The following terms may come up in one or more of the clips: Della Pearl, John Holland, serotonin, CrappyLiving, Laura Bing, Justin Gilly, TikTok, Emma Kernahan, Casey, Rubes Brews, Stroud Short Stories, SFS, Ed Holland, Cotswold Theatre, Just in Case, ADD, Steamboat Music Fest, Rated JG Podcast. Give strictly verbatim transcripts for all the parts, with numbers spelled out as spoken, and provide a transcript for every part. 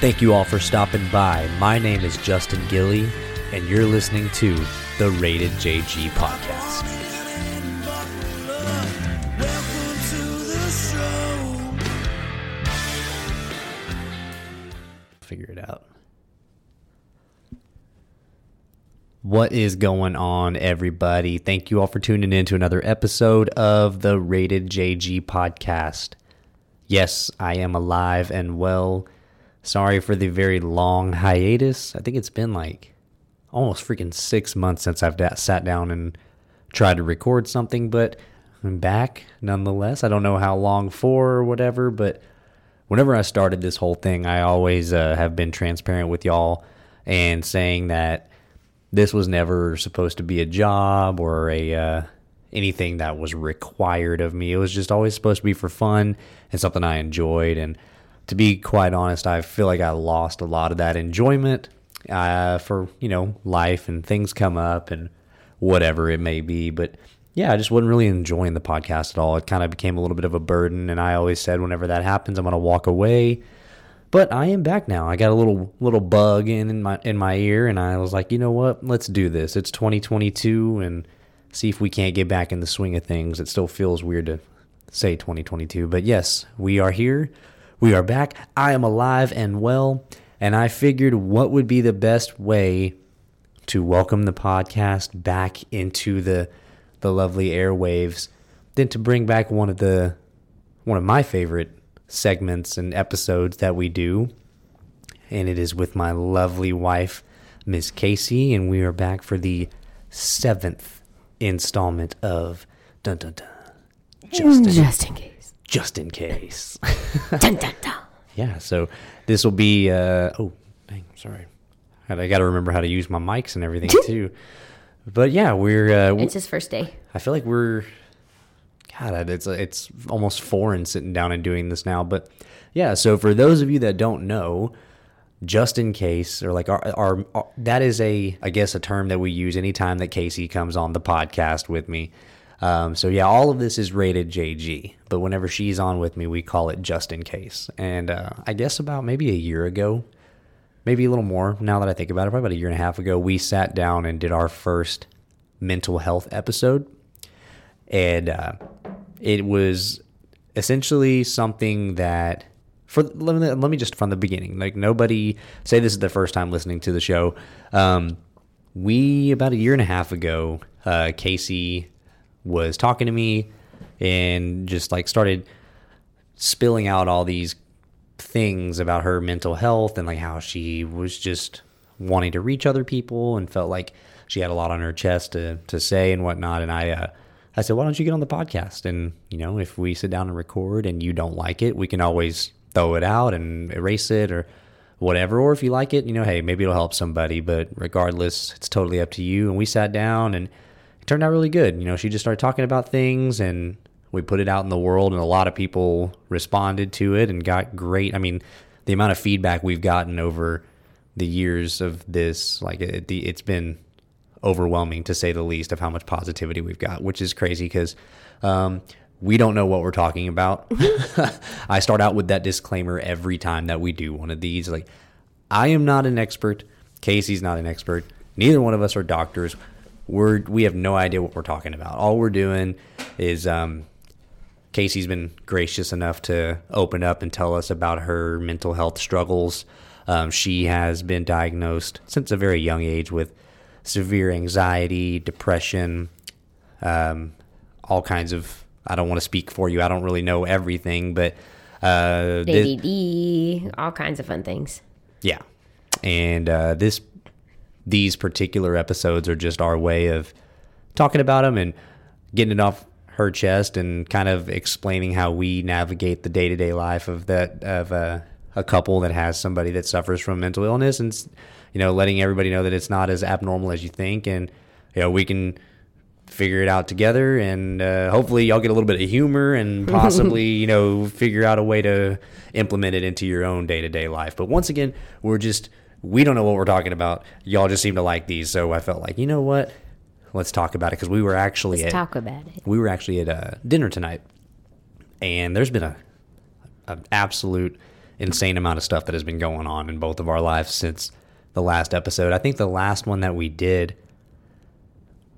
Thank you all for stopping by. My name is Justin Gilly, and you're listening to the Rated J G Podcast. Figure it out. What is going on, everybody? Thank you all for tuning in to another episode of the Rated J G Podcast. Yes, I am alive and well. Sorry for the very long hiatus. I think it's been like almost freaking six months since I've da- sat down and tried to record something, but I'm back nonetheless. I don't know how long for or whatever, but whenever I started this whole thing, I always uh, have been transparent with y'all and saying that this was never supposed to be a job or a uh, anything that was required of me. It was just always supposed to be for fun and something I enjoyed. And to be quite honest, I feel like I lost a lot of that enjoyment uh, for, you know, life and things come up and whatever it may be. But yeah, I just wasn't really enjoying the podcast at all. It kind of became a little bit of a burden, and I always said whenever that happens, I'm going to walk away. But I am back now. I got a little little bug in, in my in my ear, and I was like, you know what? Let's do this. It's twenty twenty-two, and see if we can't get back in the swing of things. It still feels weird to say twenty twenty-two, but yes, we are here. We are back. I am alive and well, and I figured what would be the best way to welcome the podcast back into the the lovely airwaves then to bring back one of the one of my favorite segments and episodes that we do, and it is with my lovely wife, Miss Casey, and we are back for the seventh installment of dun dun dun Justin, just in case just in case dun, dun, dun. Yeah, so this will be uh oh dang sorry I gotta remember how to use my mics and everything too. But yeah, we're... Uh, it's his first day. I feel like we're... God, it's it's almost foreign sitting down and doing this now. But yeah, so for those of you that don't know, just in case, or like our, our, our... That is a, I guess, a term that we use anytime that Casey comes on the podcast with me. Um, so yeah, all of this is Rated J G. But whenever she's on with me, we call it Just in Case. And uh, I guess about maybe a year ago, maybe a little more, now that I think about it, probably about a year and a half ago, we sat down and did our first mental health episode. And uh, it was essentially something that, for let me, let me just from the beginning, like nobody, say this is the first time listening to the show. Um, we, about a year and a half ago, uh, Casey was talking to me and just like started spilling out all these things about her mental health and like how she was just wanting to reach other people and felt like she had a lot on her chest to to say and whatnot. And I uh, I said, why don't you get on the podcast? And you know, if we sit down and record and you don't like it, we can always throw it out and erase it or whatever. Or if you like it, you know, hey, maybe it'll help somebody. But regardless, it's totally up to you. And we sat down and it turned out really good. You know, she just started talking about things and we put it out in the world, and a lot of people responded to it and got great. I mean, the amount of feedback we've gotten over the years of this, like it, it's been overwhelming to say the least of how much positivity we've got, which is crazy because um, we don't know what we're talking about. I start out with that disclaimer every time that we do one of these. Like, I am not an expert. Casey's not an expert. Neither one of us are doctors. We're, we have no idea what we're talking about. All we're doing is... Um, Casey's been gracious enough to open up and tell us about her mental health struggles. Um, she has been diagnosed since a very young age with severe anxiety, depression, um, all kinds of, I don't want to speak for you. I don't really know everything, but... Uh, A D D, this, all kinds of fun things. Yeah. And uh, this, these particular episodes are just our way of talking about them and getting it off her chest and kind of explaining how we navigate the day-to-day life of that of a, a couple that has somebody that suffers from mental illness, and you know, letting everybody know that it's not as abnormal as you think, and you know, we can figure it out together, and uh, hopefully y'all get a little bit of humor and possibly you know, figure out a way to implement it into your own day-to-day life. But once again, we're just we don't know what we're talking about. Y'all just seem to like these, so I felt like, you know what, let's talk about it, because we were actually let's at, talk about it. We were actually at uh, dinner tonight, and there's been a an absolute insane amount of stuff that has been going on in both of our lives since the last episode. I think the last one that we did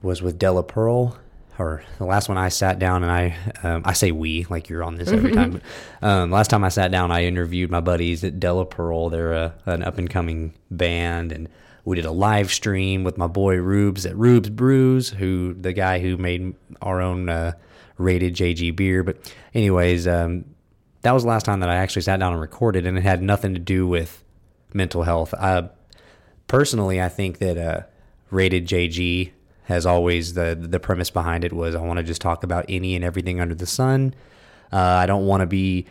was with Della Pearl, or the last one I sat down and I, um, I say we, like you're on this every time. But, um, last time I sat down, I interviewed my buddies at Della Pearl. They're a, an up and coming band, and we did a live stream with my boy Rubes at Rubes Brews, who the guy who made our own uh, Rated J G beer. But anyways, um, that was the last time that I actually sat down and recorded, and it had nothing to do with mental health. I personally, I think that uh, Rated J G has always, the the premise behind it was I want to just talk about any and everything under the sun. Uh, I don't want to be,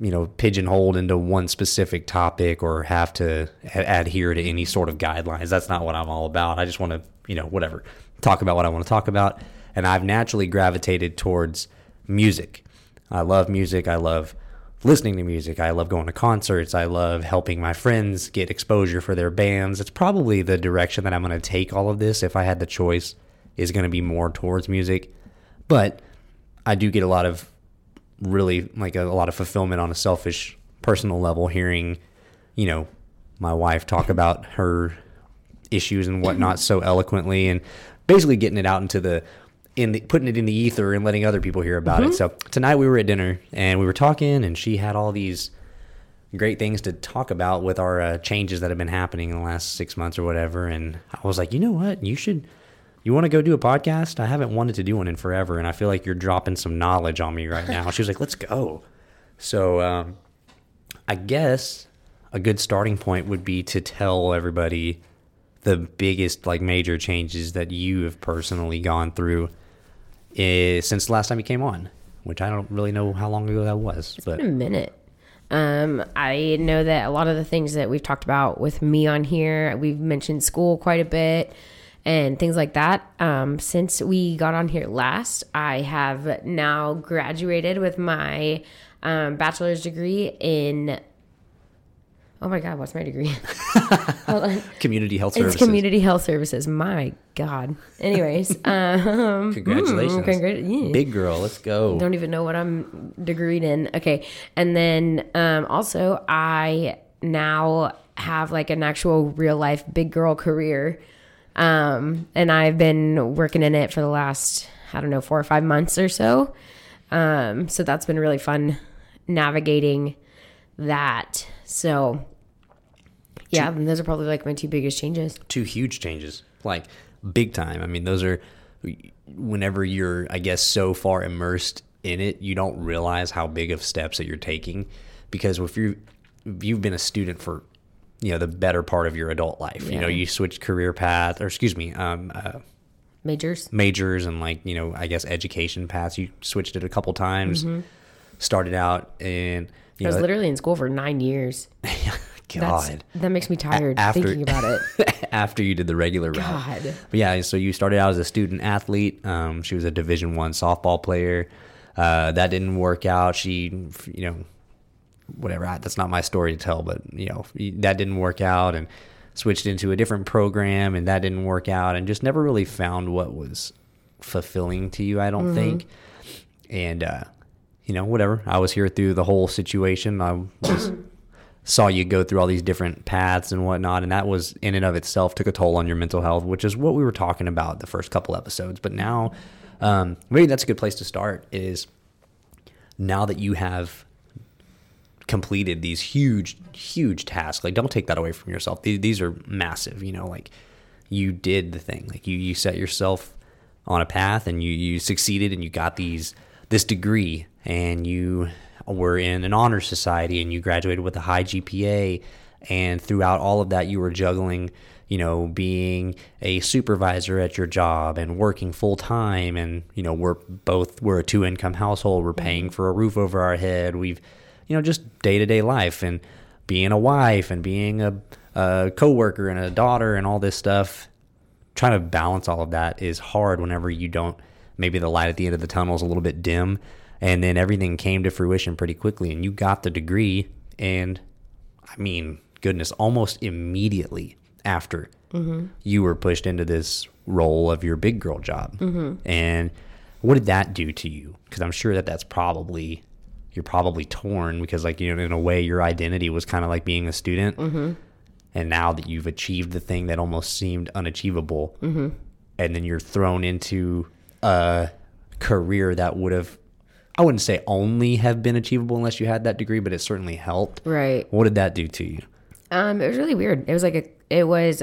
you know, pigeonholed into one specific topic or have to a- adhere to any sort of guidelines. That's not what I'm all about. I just want to, you know, whatever, talk about what I want to talk about. And I've naturally gravitated towards music. I love music. I love listening to music. I love going to concerts. I love helping my friends get exposure for their bands. It's probably the direction that I'm going to take all of this, if I had the choice, is going to be more towards music. But I do get a lot of really like a, a lot of fulfillment on a selfish personal level hearing, you know, my wife talk about her issues and whatnot so eloquently, and basically getting it out into the in the, putting it in the ether and letting other people hear about mm-hmm. it. So tonight we were at dinner and we were talking, and she had all these great things to talk about with our uh, changes that have been happening in the last six months or whatever. And I was like, you know what, you should, you want to go do a podcast? I haven't wanted to do one in forever. And I feel like you're dropping some knowledge on me right now. She was like, let's go. So um, I guess a good starting point would be to tell everybody the biggest, like, major changes that you have personally gone through is since the last time you came on, which I don't really know how long ago that was. It's but. been a minute. Um, I know that a lot of the things that we've talked about with me on here, we've mentioned school quite a bit and things like that. Um, since we got on here last, I have now graduated with my um, bachelor's degree in Oh my God, what's my degree? Community Health it's Services. It's Community Health Services. My God. Anyways. Um, Congratulations. Mm, congr- yeah. Big girl, let's go. Don't even know what I'm degreed in. Okay. And then um, also I now have like an actual real life big girl career. Um, and I've been working in it for the last, I don't know, four or five months or so. Um, so that's been really fun navigating that. So... Yeah, those are probably like my two biggest changes. Two huge changes, like big time. I mean, those are, whenever you're, I guess, so far immersed in it, you don't realize how big of steps that you're taking, because if you you've been a student for, you know, the better part of your adult life, yeah. you know, you switch career path, or excuse me, um, uh, majors, majors, and like, you know, I guess education paths. You switched it a couple times. Mm-hmm. Started out in, you I was know, literally in school for nine years. God, That's, that makes me tired after, thinking about it. After you did the regular route. God. But yeah, so you started out as a student athlete. Um, she was a Division One softball player. Uh, that didn't work out. She, you know, whatever. I, that's not my story to tell, but, you know, that didn't work out, and switched into a different program, and that didn't work out, and just never really found what was fulfilling to you, I don't mm-hmm. think. And, uh, you know, whatever. I was here through the whole situation. I was... saw you go through all these different paths and whatnot, and that was in and of itself took a toll on your mental health, which is what we were talking about the first couple episodes. But now, um, maybe that's a good place to start, is now that you have completed these huge, huge tasks, like, don't take that away from yourself. These, these are massive, you know, like, you did the thing. Like, you, you set yourself on a path, and you, you succeeded, and you got these this degree, and you... were in an honor society, and you graduated with a high G P A, and throughout all of that you were juggling, you know, being a supervisor at your job and working full time, and, you know, we're both we're a two income household, we're paying for a roof over our head, we've, you know, just day-to-day life, and being a wife and being a, a coworker and a daughter and all this stuff. Trying to balance all of that is hard whenever you don't, maybe the light at the end of the tunnel is a little bit dim. And then everything came to fruition pretty quickly, and you got the degree, and I mean, goodness, almost immediately after mm-hmm. you were pushed into this role of your big girl job. Mm-hmm. And what did that do to you? Because I'm sure that that's probably, you're probably torn because, like, you know, in a way your identity was kind of like being a student. Mm-hmm. And now that you've achieved the thing that almost seemed unachievable, mm-hmm. and then you're thrown into a career that would have, I wouldn't say only have been achievable unless you had that degree, but it certainly helped. Right. What did that do to you? Um, it was really weird. It was like a, it was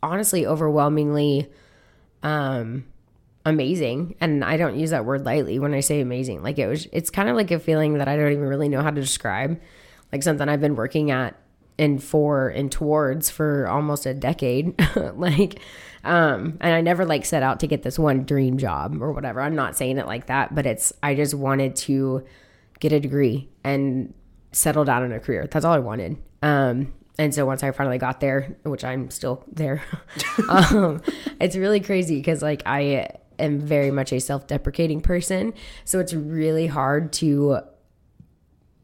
honestly overwhelmingly um, amazing. And I don't use that word lightly when I say amazing. Like it was, it's kind of like a feeling that I don't even really know how to describe, like something I've been working at and for and towards for almost a decade. Like, um, and I never like set out to get this one dream job or whatever. I'm not saying it like that, but it's, I just wanted to get a degree and settle down in a career. That's all I wanted. Um, And so once I finally got there, which I'm still there, um, it's really crazy because like I am very much a self-deprecating person. So it's really hard to,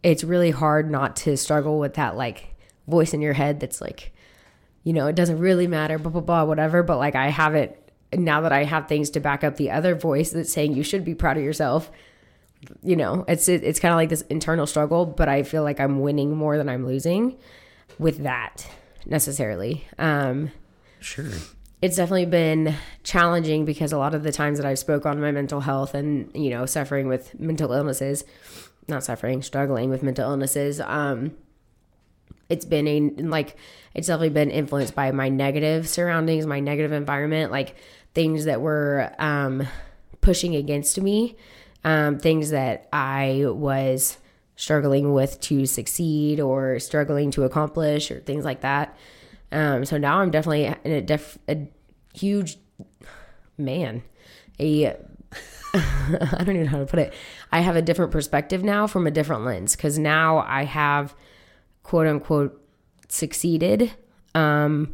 it's really hard not to struggle with that like voice in your head that's like, you know, it doesn't really matter, blah, blah, blah, whatever. But like I have it, now that I have things to back up the other voice that's saying you should be proud of yourself. You know, it's, it, it's kind of like this internal struggle, but I feel like I'm winning more than I'm losing with that necessarily. Um, sure. It's definitely been challenging because a lot of the times that I've spoke on my mental health and, you know, suffering with mental illnesses, not suffering, struggling with mental illnesses. Um, it's been a, like, it's definitely been influenced by my negative surroundings, my negative environment, like things that were, um, pushing against me, um, things that I was struggling with to succeed or struggling to accomplish or things like that. Um, so now I'm definitely in a, def- a huge man, a, I don't even know how to put it. I have a different perspective now from a different lens. Cause now I have quote unquote succeeded. Um,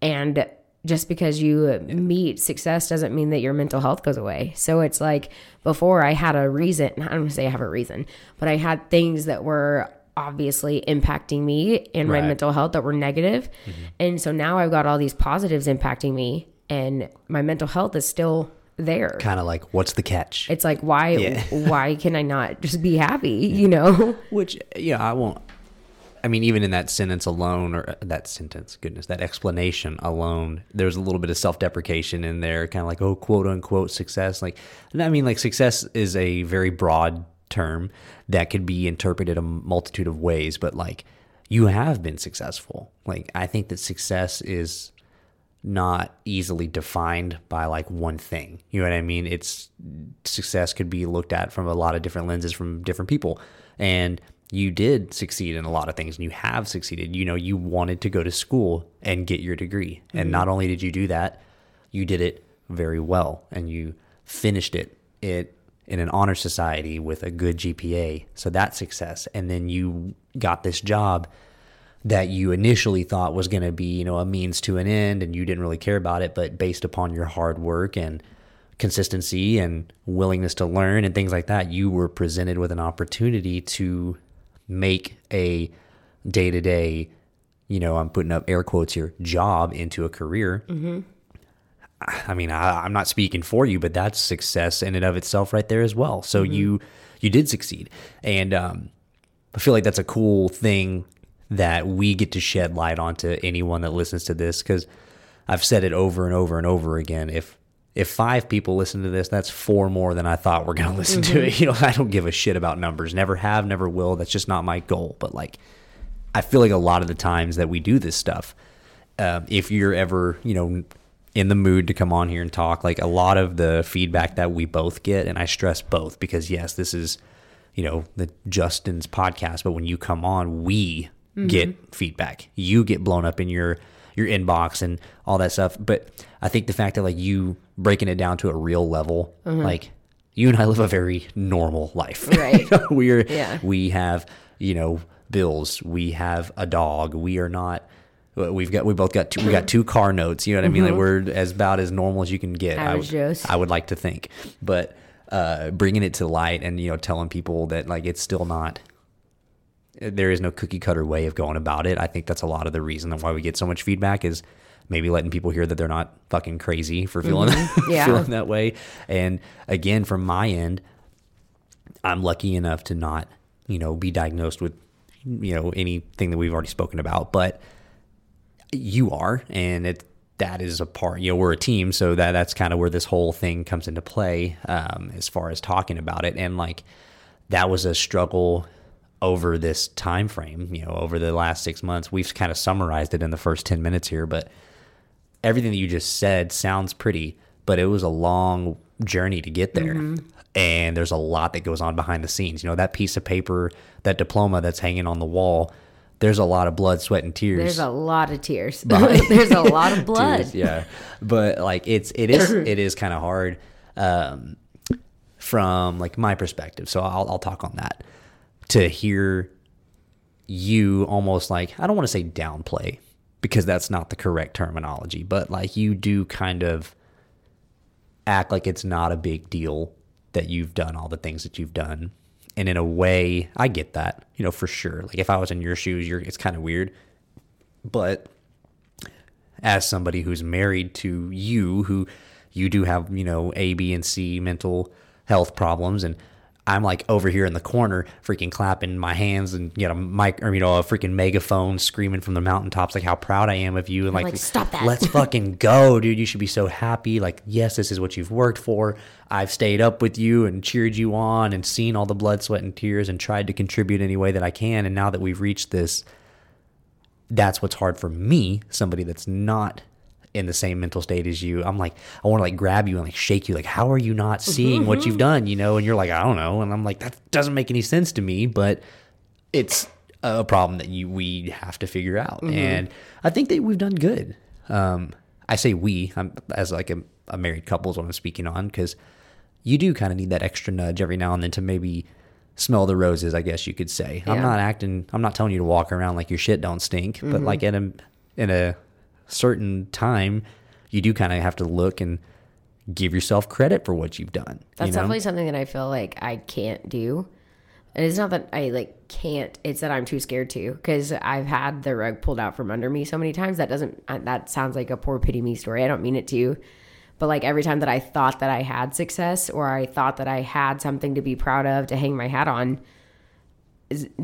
and just because you meet success doesn't mean that your mental health goes away. So it's like before I had a reason, I don't want to say I have a reason, but I had things that were obviously impacting me and right. my mental health that were negative. Mm-hmm. And so now I've got all these positives impacting me and my mental health is still there. Kind of like, what's the catch? It's like, why, yeah. why can I not just be happy? Yeah. You know, which, yeah, I won't. I mean, even in that sentence alone, or that sentence, goodness, that explanation alone, there's a little bit of self-deprecation in there, kind of like, oh, quote unquote success. Like, I mean, like success is a very broad term that could be interpreted a multitude of ways, but like you have been successful. Like, I think that success is not easily defined by like one thing. You know what I mean? It's success could be looked at from a lot of different lenses from different people. And you did succeed in a lot of things and you have succeeded. You know, you wanted to go to school and get your degree. Mm-hmm. And not only did you do that, you did it very well and you finished it, it in an honor society with a good G P A. So that's success. And then you got this job that you initially thought was going to be, you know, a means to an end and you didn't really care about it, but based upon your hard work and consistency and willingness to learn and things like that, you were presented with an opportunity to make a day-to-day, you know, I'm putting up air quotes here, job into a career. Mm-hmm. I mean, I, I'm not speaking for you, but that's success in and of itself right there as well. So mm-hmm. you you did succeed. And um, I feel like that's a cool thing that we get to shed light on to anyone that listens to this, because I've said it over and over and over again. If If five people listen to this, that's four more than I thought were going to listen mm-hmm. to it. You know, I don't give a shit about numbers. Never have, never will. That's just not my goal. But like, I feel like a lot of the times that we do this stuff, uh, if you're ever, you know, in the mood to come on here and talk, like a lot of the feedback that we both get, and I stress both because yes, this is, you know, the Justin's podcast, but when you come on, we mm-hmm. get feedback. You get blown up in your, your inbox and all that stuff. But I think the fact that like you breaking it down to a real level, mm-hmm. like you and I live a very normal life. Right. You know, we're, yeah. we have, you know, bills, we have a dog. We are not, we've got, we both got two, we got two car notes. You know what I mean? Mm-hmm. Like we're as about as normal as you can get. I would, I would like to think, but, uh, bringing it to light and, you know, telling people that like, it's still not, there is no cookie cutter way of going about it. I think that's a lot of the reason why we get so much feedback is maybe letting people hear that they're not fucking crazy for feeling, mm-hmm. yeah. feeling that way. And again, from my end, I'm lucky enough to not you know, be diagnosed with, you know, anything that we've already spoken about, but you are, and it, that is a part, you know, we're a team. So that that's kind of where this whole thing comes into play, um, as far as talking about it. And like, that was a struggle over this time frame, you know, over the last six months. We've kind of summarized it in the first ten minutes here, but everything that you just said sounds pretty, but it was a long journey to get there. Mm-hmm. And there's a lot that goes on behind the scenes. You know, that piece of paper, that diploma that's hanging on the wall, there's a lot of blood, sweat, and tears. There's a lot of tears. There's a lot of blood. Tears, yeah. But like, it's, it is, it is kind of hard, um, from like my perspective. So I'll, I'll talk on that, to hear you almost like, I don't want to say downplay, because that's not the correct terminology, but like, you do kind of act like it's not a big deal that you've done all the things that you've done. And in a way, I get that, you know, for sure. Like, if I was in your shoes, you're, it's kind of weird. But as somebody who's married to you, who you do have, you know, A, B, and C mental health problems, and I'm like over here in the corner freaking clapping my hands and, you know, mic, or, you know, a freaking megaphone screaming from the mountaintops like how proud I am of you, and like, like stop that. Let's fucking go, dude. You should be so happy. Like, yes, this is what you've worked for. I've stayed up with you and cheered you on and seen all the blood, sweat, and tears and tried to contribute any way that I can. And now that we've reached this, that's what's hard for me, somebody that's not in the same mental state as you. I'm like, I want to like grab you and like shake you. Like, how are you not seeing mm-hmm. what you've done? You know? And you're like, I don't know. And I'm like, that doesn't make any sense to me, but it's a problem that you, we have to figure out. Mm-hmm. And I think that we've done good. Um, I say we, I'm, as like a, a married couple is what I'm speaking on, because you do kind of need that extra nudge every now and then to maybe smell the roses, I guess you could say. Yeah. I'm not acting, I'm not telling you to walk around like your shit don't stink, mm-hmm. but like in a, in a, certain time, you do kind of have to look and give yourself credit for what you've done. That's you know? Definitely something that I feel like I can't do. And it's not that I like can't, it's that I'm too scared to, because I've had the rug pulled out from under me so many times. That doesn't, that sounds like a poor pity me story. I don't mean it to, but like every time that I thought that I had success, or I thought that I had something to be proud of, to hang my hat on,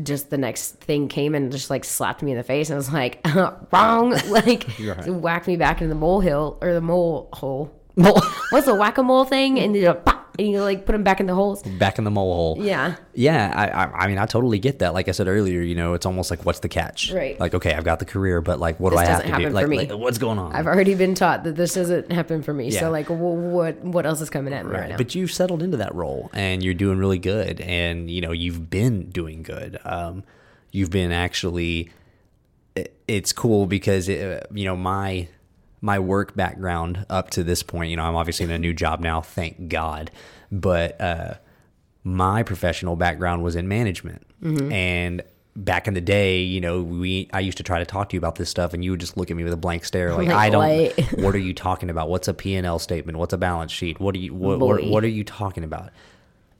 just the next thing came and just like slapped me in the face, and I was like, uh, wrong, like right. Whacked me back into the molehill or the mole hole. Mole. What's the whack-a-mole thing? And you like, pop, and you like put them back in the holes. Back in the mole hole. Yeah. Yeah. I, I I mean, I totally get that. Like I said earlier, you know, it's almost like, what's the catch? Right. Like, okay, I've got the career, but like, what this do I have to do? Like, like, what's going on? I've already been taught that this doesn't happen for me. Yeah. So like, well, what what else is coming at me right, right now? But you've settled into that role, and you're doing really good, and you know, you've been doing good. Um, you've been actually. It, it's cool because it, you know my. my work background up to this point, you know, I'm obviously in a new job now, thank God. But uh, my professional background was in management. Mm-hmm. And back in the day, you know, we I used to try to talk to you about this stuff, and you would just look at me with a blank stare. Like, like I don't, what? What are you talking about? What's a P and L statement? What's a balance sheet? What are you, what, what, what are you talking about?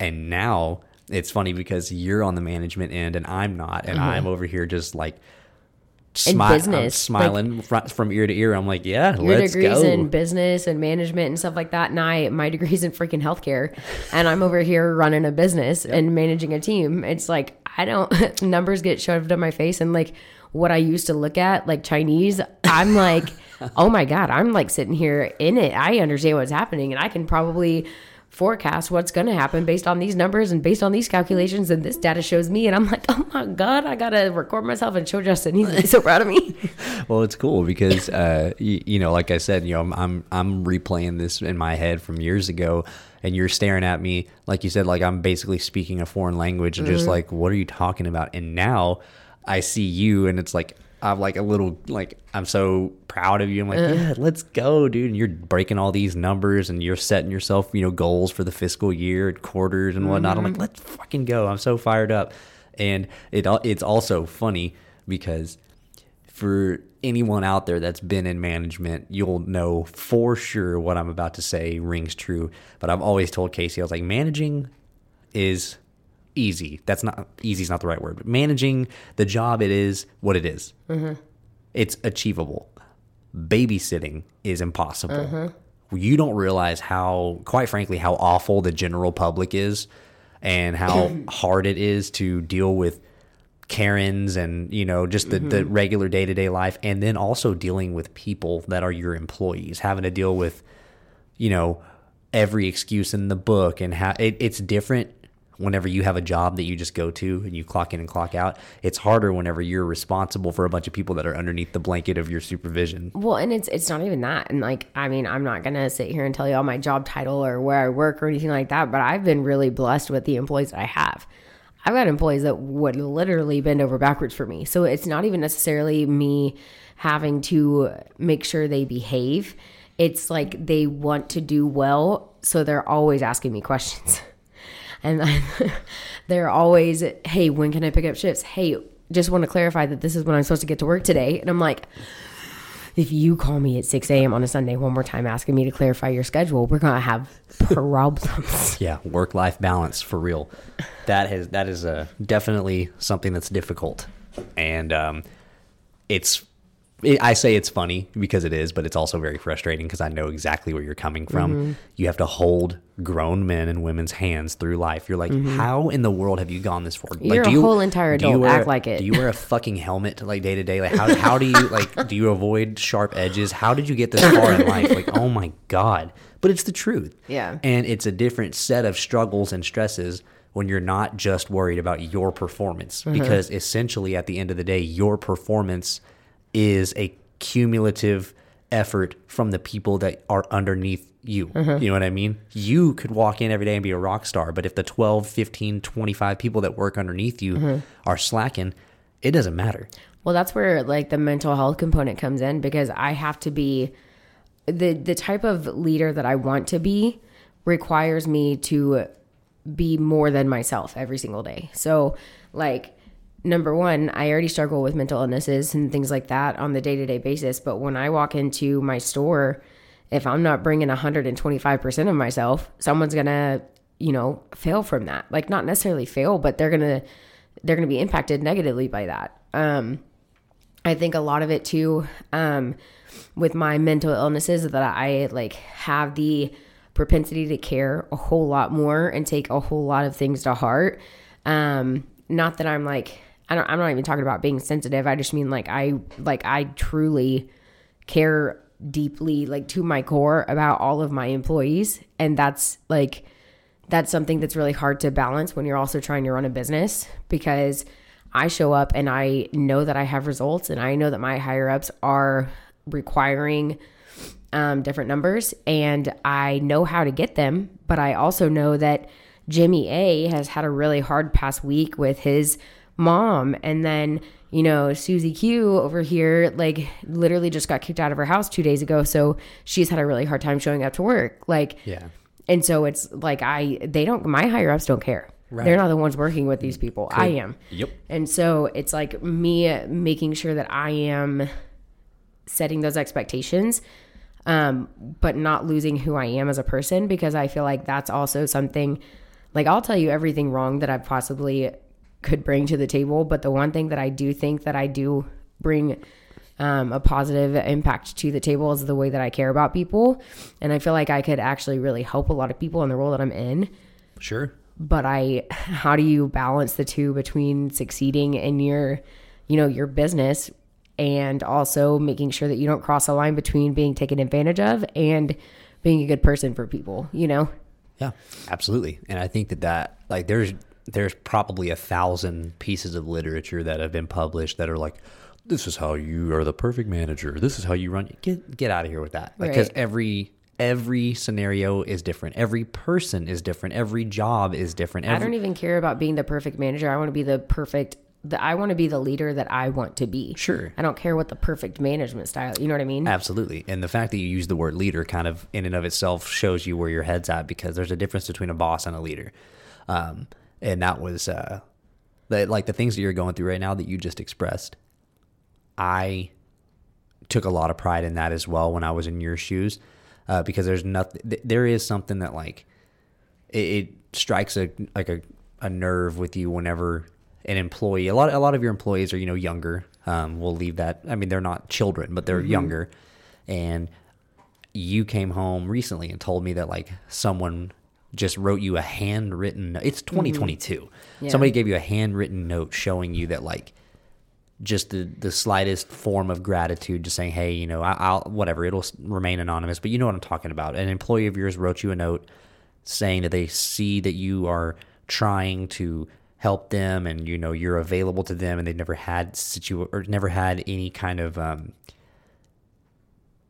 And now it's funny because you're on the management end and I'm not, and mm-hmm. I'm over here just like, Smi- in business, I'm smiling like, from, from ear to ear. I'm like, yeah, your let's degrees go. In business and management and stuff like that. And I, my degree's in freaking healthcare, and I'm over here running a business yep. and managing a team. It's like, I don't, numbers get shoved in my face, and like what I used to look at, like Chinese, I'm like, oh my God, I'm like sitting here in it. I understand what's happening, and I can probably forecast what's going to happen based on these numbers and based on these calculations, and this data shows me, and I'm like, oh my God, I gotta record myself and show Justin. He's like so proud of me. Well, it's cool because uh you, you know, like I said, you know, I'm, I'm I'm replaying this in my head from years ago, and you're staring at me like you said, like I'm basically speaking a foreign language, and mm-hmm. just like, what are you talking about? And now I see you, and it's like I'm like a little, like, I'm so proud of you. I'm like, uh, yeah, let's go, dude. And you're breaking all these numbers, and you're setting yourself, you know, goals for the fiscal year and quarters and whatnot. Mm-hmm. I'm like, let's fucking go. I'm so fired up. And it it's also funny because for anyone out there that's been in management, you'll know for sure what I'm about to say rings true. But I've always told Casey, I was like, managing is easy. That's not easy. Is not the right word. But managing the job, it is what it is. Mm-hmm. It's achievable. Babysitting is impossible. Mm-hmm. You don't realize how, quite frankly, how awful the general public is, and how hard it is to deal with Karens and, you know, just the, mm-hmm. the regular day-to-day life, and then also dealing with people that are your employees, having to deal with, you know, every excuse in the book, and how it, it's different whenever you have a job that you just go to and you clock in and clock out. It's harder whenever you're responsible for a bunch of people that are underneath the blanket of your supervision. Well, and it's it's not even that. And like, I mean, I'm not going to sit here and tell you all my job title or where I work or anything like that, but I've been really blessed with the employees that I have. I've got employees that would literally bend over backwards for me. So it's not even necessarily me having to make sure they behave. It's like they want to do well, so they're always asking me questions. And I'm, they're always, hey, when can I pick up shifts? Hey, just want to clarify that this is when I'm supposed to get to work today. And I'm like, if you call me at six a.m. on a Sunday one more time asking me to clarify your schedule, we're going to have problems. Yeah, work-life balance for real. That has that is a, definitely something that's difficult. And um, it's it, I say it's funny because it is, but it's also very frustrating because I know exactly where you're coming from. Mm-hmm. You have to hold grown men and women's hands through life. You're like, mm-hmm. how in the world have you gone this far? You're like, do a you, whole entire adult. Wear, act like it. Do you wear a fucking helmet like day to day? Like how how do you like do you avoid sharp edges? How did you get this far in life? Like, oh my God. But it's the truth. Yeah. And it's a different set of struggles and stresses when you're not just worried about your performance, mm-hmm. because essentially at the end of the day, your performance is a cumulative effort from the people that are underneath you. Mm-hmm. You know what I mean? You could walk in every day and be a rock star, but if the twelve, fifteen, twenty-five people that work underneath you mm-hmm. are slacking, it doesn't matter. Well, that's where like the mental health component comes in, because I have to be the the type of leader that I want to be requires me to be more than myself every single day. So like, number one, I already struggle with mental illnesses and things like that on the day-to-day basis. But when I walk into my store, if I'm not bringing one hundred twenty-five percent of myself, someone's going to, you know, fail from that. Like not necessarily fail, but they're going to they're going to be impacted negatively by that. Um, I think a lot of it too um, with my mental illnesses that I like have the propensity to care a whole lot more and take a whole lot of things to heart. Um, not that I'm like, I don't, I'm not even talking about being sensitive. I just mean like I like I truly care deeply, like to my core, about all of my employees. And that's like, that's something that's really hard to balance when you're also trying to run a business, because I show up and I know that I have results and I know that my higher ups are requiring um, different numbers and I know how to get them. But I also know that Jimmy A has had a really hard past week with his mom, and then, you know, Susie Q over here like literally just got kicked out of her house two days ago, so she's had a really hard time showing up to work. Like, yeah. And so it's like I they don't my higher ups don't care. Right. They're not the ones working with these people. Cool. I am. Yep. And so it's like me making sure that I am setting those expectations, um, but not losing who I am as a person, because I feel like that's also something. Like, I'll tell you everything wrong that I possibly could bring to the table, but the one thing that I do think that I do bring um, a positive impact to the table is the way that I care about people. And I feel like I could actually really help a lot of people in the role that I'm in. Sure. But I, how do you balance the two between succeeding in your, you know, your business and also making sure that you don't cross a line between being taken advantage of and being a good person for people, you know? Yeah, absolutely. And I think that that like there's there's probably a thousand pieces of literature that have been published that are like, this is how you are the perfect manager. This is how you run. Get get out of here with that. Like, right. 'Cause every every scenario is different. Every person is different. Every job is different. Every- I don't even care about being the perfect manager. I want to be the perfect The, I want to be the leader that I want to be. Sure. I don't care what the perfect management style, you know what I mean? Absolutely. And the fact that you use the word leader kind of in and of itself shows you where your head's at, because there's a difference between a boss and a leader. Um, and that was uh, the, like the things that you're going through right now that you just expressed. I took a lot of pride in that as well when I was in your shoes, uh, because there's nothing, th- there is something that like it, it strikes a like a, a nerve with you whenever an employee, a lot, a lot of your employees are, you know, younger. Um, we'll leave that. I mean, they're not children, but they're mm-hmm. younger. And you came home recently and told me that like someone just wrote you a handwritten note. It's twenty twenty-two. Mm-hmm. Yeah. Somebody gave you a handwritten note showing you that, like, just the, the slightest form of gratitude, just saying, hey, you know, I, I'll, whatever, it'll remain anonymous, but you know what I'm talking about. An employee of yours wrote you a note saying that they see that you are trying to help them and, you know, you're available to them, and they've never had situ- or never had any kind of um,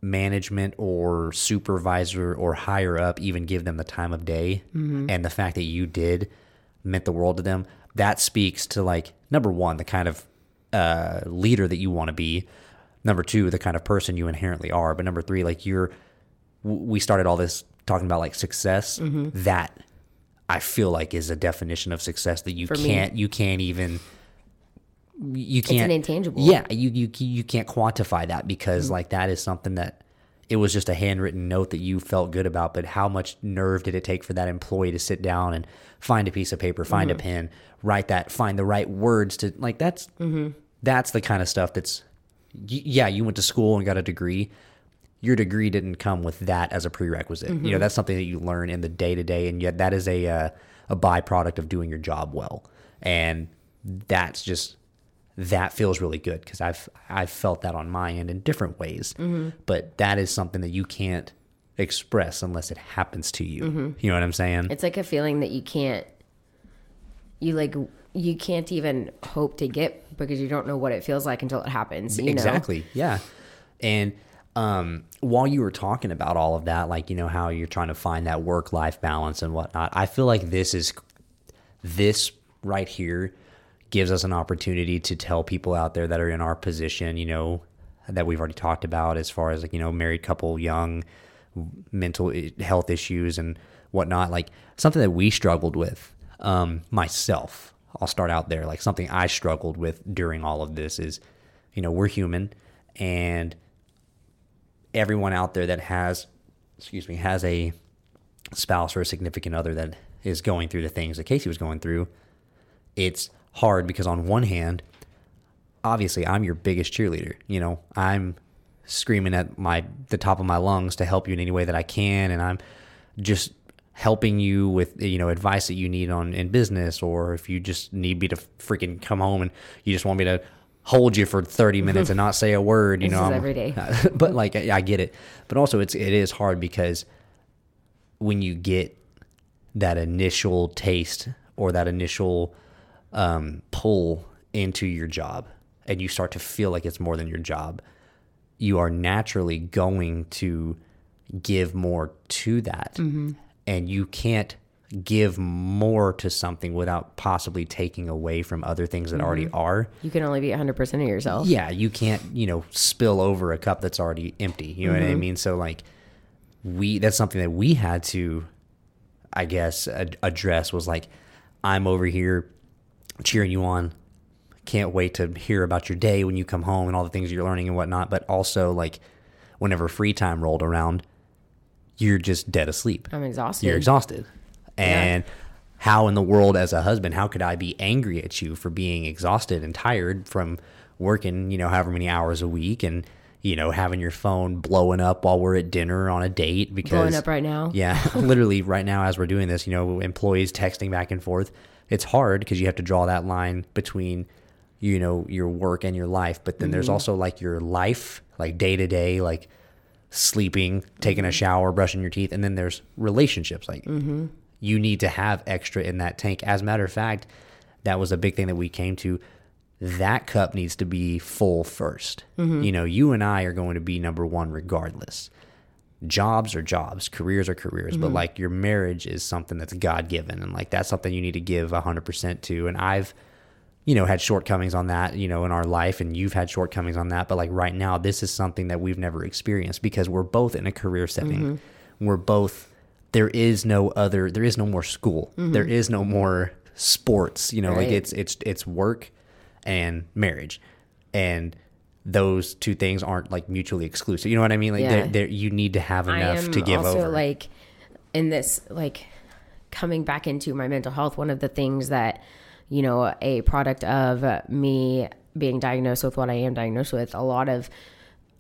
management or supervisor or higher up even give them the time of day. Mm-hmm. And the fact that you did meant the world to them. That speaks to, like, number one, the kind of Uh, leader that you want to be, number two, the kind of person you inherently are, but number three, like, you're we started all this talking about, like, success. Mm-hmm. That I feel like is a definition of success that you For can't me. you can't even you can't it's an intangible. Yeah, you you you can't quantify that, because mm-hmm. like, that is something that it was just a handwritten note that you felt good about, but how much nerve did it take for that employee to sit down and find a piece of paper, find mm-hmm. a pen, write that, find the right words to, like, that's mm-hmm. that's the kind of stuff that's, yeah, you went to school and got a degree. Your degree didn't come with that as a prerequisite. Mm-hmm. You know, that's something that you learn in the day-to-day, and yet that is a uh, a byproduct of doing your job well. And that's just, that feels really good, because I've, I've felt that on my end in different ways. Mm-hmm. But that is something that you can't express unless it happens to you. Mm-hmm. You know what I'm saying? It's like a feeling that you can't, you like... you can't even hope to get, because you don't know what it feels like until it happens. You exactly. Know? Yeah. And um, while you were talking about all of that, like, you know, how you're trying to find that work-life balance and whatnot, I feel like this is, this right here gives us an opportunity to tell people out there that are in our position, you know, that we've already talked about as far as, like, you know, married couple, young, mental health issues and whatnot, like something that we struggled with, um, myself. I'll start out there. Like, something I struggled with during all of this is, you know, we're human, and everyone out there that has, excuse me, has a spouse or a significant other that is going through the things that Casey was going through. It's hard because, on one hand, obviously I'm your biggest cheerleader. You know, I'm screaming at my, the top of my lungs to help you in any way that I can. And I'm just helping you with, you know, advice that you need on in business, or if you just need me to freaking come home and you just want me to hold you for thirty minutes and not say a word, you this know, is every day. But like, I, I get it. But also it's, it is hard because when you get that initial taste or that initial um, pull into your job and you start to feel like it's more than your job, you are naturally going to give more to that. Mm-hmm. And you can't give more to something without possibly taking away from other things that mm-hmm. already are. You can only be one hundred percent of yourself. Yeah, you can't, you know, spill over a cup that's already empty. You know mm-hmm. what I mean? So, like, we that's something that we had to, I guess, ad- address was, like, I'm over here cheering you on. Can't wait to hear about your day when you come home and all the things you're learning and whatnot. But also, like, whenever free time rolled around, you're just dead asleep. I'm exhausted. You're exhausted. And yeah. How in the world, as a husband, how could I be angry at you for being exhausted and tired from working, you know, however many hours a week and, you know, having your phone blowing up while we're at dinner on a date? Because blowing up right now. Yeah. Literally right now as we're doing this, you know, employees texting back and forth. It's hard because you have to draw that line between, you know, your work and your life. But then mm-hmm. there's also, like, your life, like day to day, like sleeping, taking a shower, brushing your teeth, and then there's relationships. Like mm-hmm. you need to have extra in that tank. As a matter of fact, that was a big thing that we came to. That cup needs to be full first. Mm-hmm. You know, you and I are going to be number one regardless. Jobs are jobs, careers are careers, mm-hmm. but like your marriage is something that's God-given, and like that's something you need to give one hundred percent to. And I've, you know, had shortcomings on that, you know, in our life, and you've had shortcomings on that. But like right now, this is something that we've never experienced because we're both in a career setting. Mm-hmm. We're both, there is no other, there is no more school. Mm-hmm. There is no more sports, you know, right. Like it's, it's, it's work and marriage. And those two things aren't like mutually exclusive. You know what I mean? Like yeah. they're, they're, you need to have enough to give also over. Like in this, like coming back into my mental health, one of the things that, you know, a product of me being diagnosed with what I am diagnosed with, a lot of,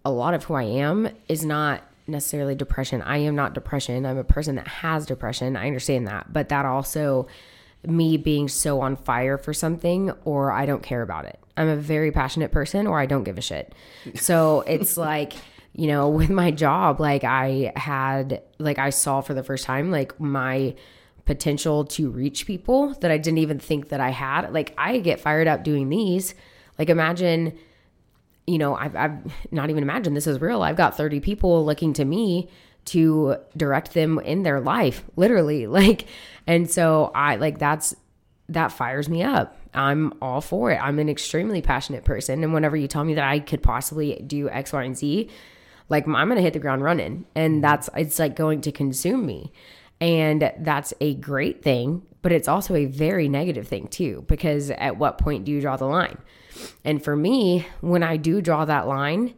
a lot of who I am is not necessarily depression. I am not depression. I'm a person that has depression. I understand that. But that also, me being so on fire for something, or I don't care about it. I'm a very passionate person, or I don't give a shit. So it's like, you know, with my job, like I had, like I saw for the first time, like my potential to reach people that I didn't even think that I had. Like I get fired up doing these. Like imagine, you know, I've, I've not even imagined, this is real. I've got thirty people looking to me to direct them in their life, literally. Like, and so I like, that's, that fires me up. I'm all for it. I'm an extremely passionate person. And whenever you tell me that I could possibly do X, Y, and Z, like I'm going to hit the ground running, and that's, it's like going to consume me. And that's a great thing, but it's also a very negative thing too, because at what point do you draw the line? And for me, when I do draw that line,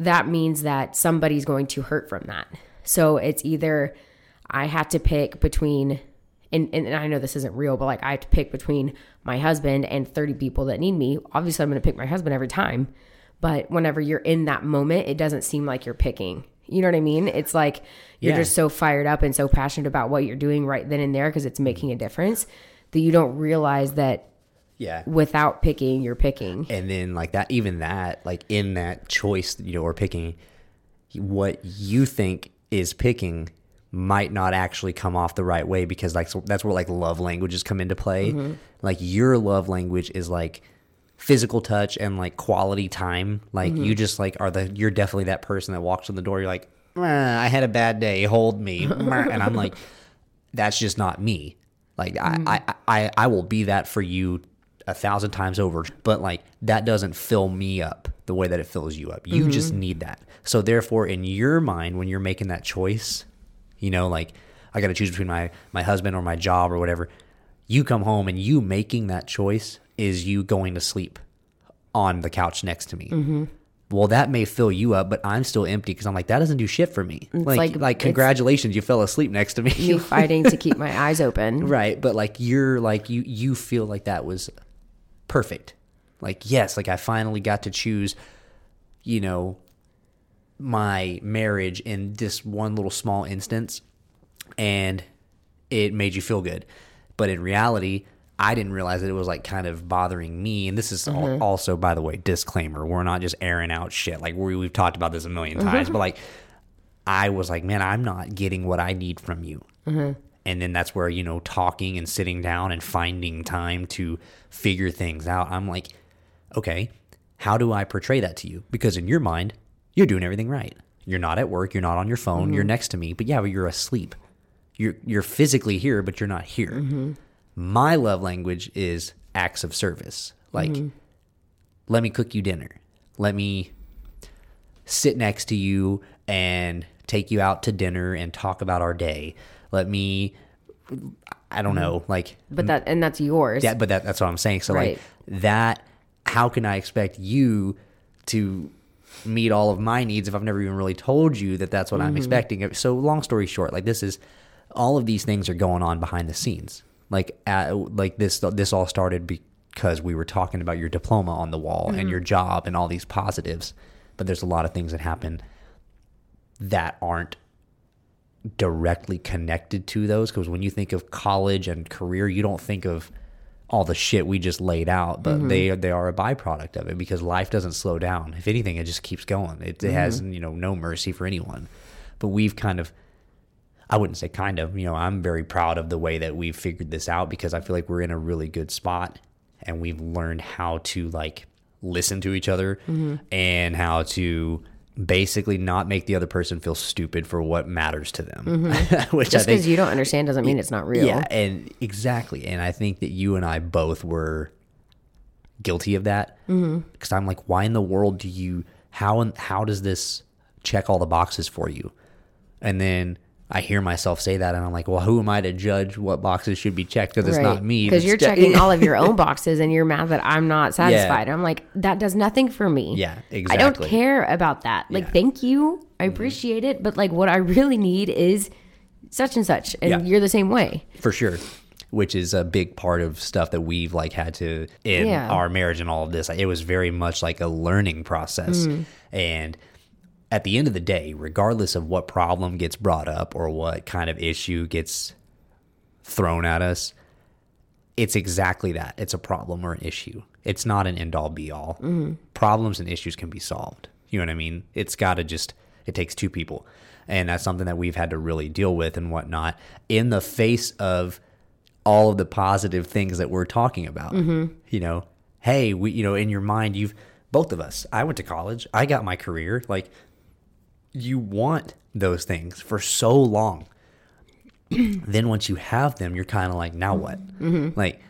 that means that somebody's going to hurt from that. So it's either I had to pick between, and, and I know this isn't real, but like I have to pick between my husband and thirty people that need me. Obviously, I'm going to pick my husband every time. But whenever you're in that moment, it doesn't seem like you're picking. You know what I mean? It's like you're yeah. just so fired up and so passionate about what you're doing right then and there because it's making a difference that you don't realize that. Yeah. Without picking, you're picking. And then like that, even that, like in that choice, you know, or picking, what you think is picking might not actually come off the right way, because like, so that's where like love languages come into play. Mm-hmm. Like your love language is like physical touch and like quality time. Like mm-hmm. you just like are the, you're definitely that person that walks in the door. You're like, I had a bad day. Hold me. And I'm like, that's just not me. Like mm-hmm. I, I, I, I will be that for you a thousand times over, but like that doesn't fill me up the way that it fills you up. You mm-hmm. just need that. So therefore in your mind, when you're making that choice, you know, like I got to choose between my, my husband or my job or whatever, you come home and you making that choice is you going to sleep on the couch next to me. Mm-hmm. Well, that may fill you up, but I'm still empty because I'm like, that doesn't do shit for me. It's like, like, like congratulations, you fell asleep next to me. You fighting to keep my eyes open. Right. But like, you're like, you, you feel like that was perfect. Like, yes, like I finally got to choose, you know, my marriage in this one little small instance, and it made you feel good. But in reality, I didn't realize that it was like kind of bothering me. And this is mm-hmm. al- also, by the way, disclaimer, we're not just airing out shit. Like we, we've talked about this a million times, mm-hmm. but like I was like, man, I'm not getting what I need from you. Mm-hmm. And then that's where, you know, talking and sitting down and finding time to figure things out. I'm like, okay, how do I portray that to you? Because in your mind, you're doing everything right. You're not at work. You're not on your phone. Mm-hmm. You're next to me, but yeah, but you're asleep. You're, you're physically here, but you're not here. Mm-hmm. My love language is acts of service. Like, mm-hmm. let me cook you dinner. Let me sit next to you and take you out to dinner and talk about our day. Let me, I don't know, like. But that, and that's yours. Yeah, but that, that's what I'm saying. So right. like that, how can I expect you to meet all of my needs if I've never even really told you that that's what mm-hmm. I'm expecting? So long story short, like this is, all of these things are going on behind the scenes. Like, uh, like this, this all started because we were talking about your diploma on the wall mm-hmm. and your job and all these positives, but there's a lot of things that happen that aren't directly connected to those. Because when you think of college and career, you don't think of all the shit we just laid out, but mm-hmm. they they are a byproduct of it, because life doesn't slow down. If anything, it just keeps going. It, it mm-hmm. has, you know, no mercy for anyone. But we've kind of, I wouldn't say kind of, you know, I'm very proud of the way that we've figured this out, because I feel like we're in a really good spot, and we've learned how to like listen to each other mm-hmm. and how to basically not make the other person feel stupid for what matters to them. Mm-hmm. Which just because you don't understand doesn't mean it's not real. Yeah, and exactly. And I think that you and I both were guilty of that, because mm-hmm. I'm like, why in the world do you, how, how does this check all the boxes for you? And then I hear myself say that, and I'm like, well, who am I to judge what boxes should be checked? Because right. it's not me. Because you're checking de- all of your own boxes, and you're mad that I'm not satisfied. Yeah. I'm like, that does nothing for me. Yeah, exactly. I don't care about that. Like, yeah. thank you. I appreciate it. But, like, what I really need is such and such. And yeah. you're the same way. For sure. Which is a big part of stuff that we've, like, had to in yeah. our marriage and all of this. Like, it was very much like a learning process. Mm-hmm. And at the end of the day, regardless of what problem gets brought up or what kind of issue gets thrown at us, it's exactly that. It's a problem or an issue. It's not an end all be all. Mm-hmm. Problems and issues can be solved. You know what I mean? It's got to just, it takes two people. And that's something that we've had to really deal with and whatnot in the face of all of the positive things that we're talking about. Mm-hmm. You know, hey, we, you know, in your mind, you've, both of us, I went to college, I got my career. Like, you want those things for so long. Then once you have them, you're kind of like, now what? Mm-hmm. Like,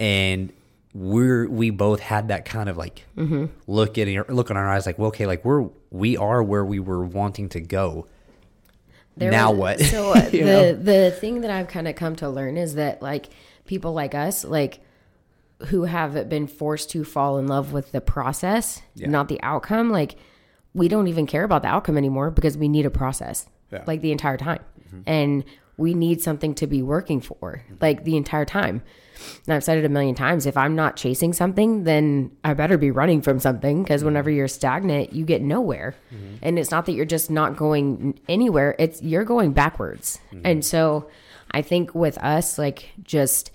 and we're, we both had that kind of like mm-hmm. look in your, look in our eyes, like, well, okay, like we're, we are where we were wanting to go. There now was, what? So uh, the, know? the thing that I've kind of come to learn is that like people like us, like who have been forced to fall in love with the process, yeah. not the outcome. Like we don't even care about the outcome anymore because we need a process yeah. like the entire time. Mm-hmm. And we need something to be working for like the entire time. And I've said it a million times. If I'm not chasing something, then I better be running from something, because whenever you're stagnant, you get nowhere. Mm-hmm. And it's not that you're just not going anywhere. It's you're going backwards. Mm-hmm. And so I think with us, like just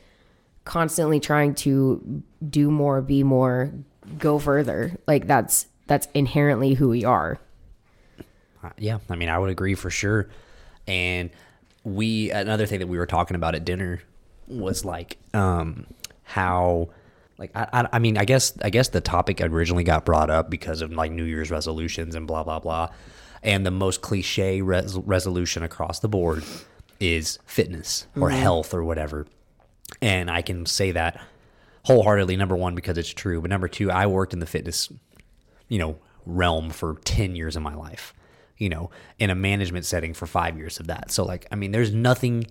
constantly trying to do more, be more, go further. Like that's, that's inherently who we are. Uh, yeah. I mean, I would agree for sure. And we, another thing that we were talking about at dinner was like, um, how, like, I, I, I mean, I guess, I guess the topic originally got brought up because of like New Year's resolutions and blah, blah, blah. And the most cliche res- resolution across the board is fitness or mm-hmm. health or whatever. And I can say that wholeheartedly, number one, because it's true. But number two, I worked in the fitness, you know, realm for ten years of my life. You know, in a management setting for five years of that. So like, I mean, there's nothing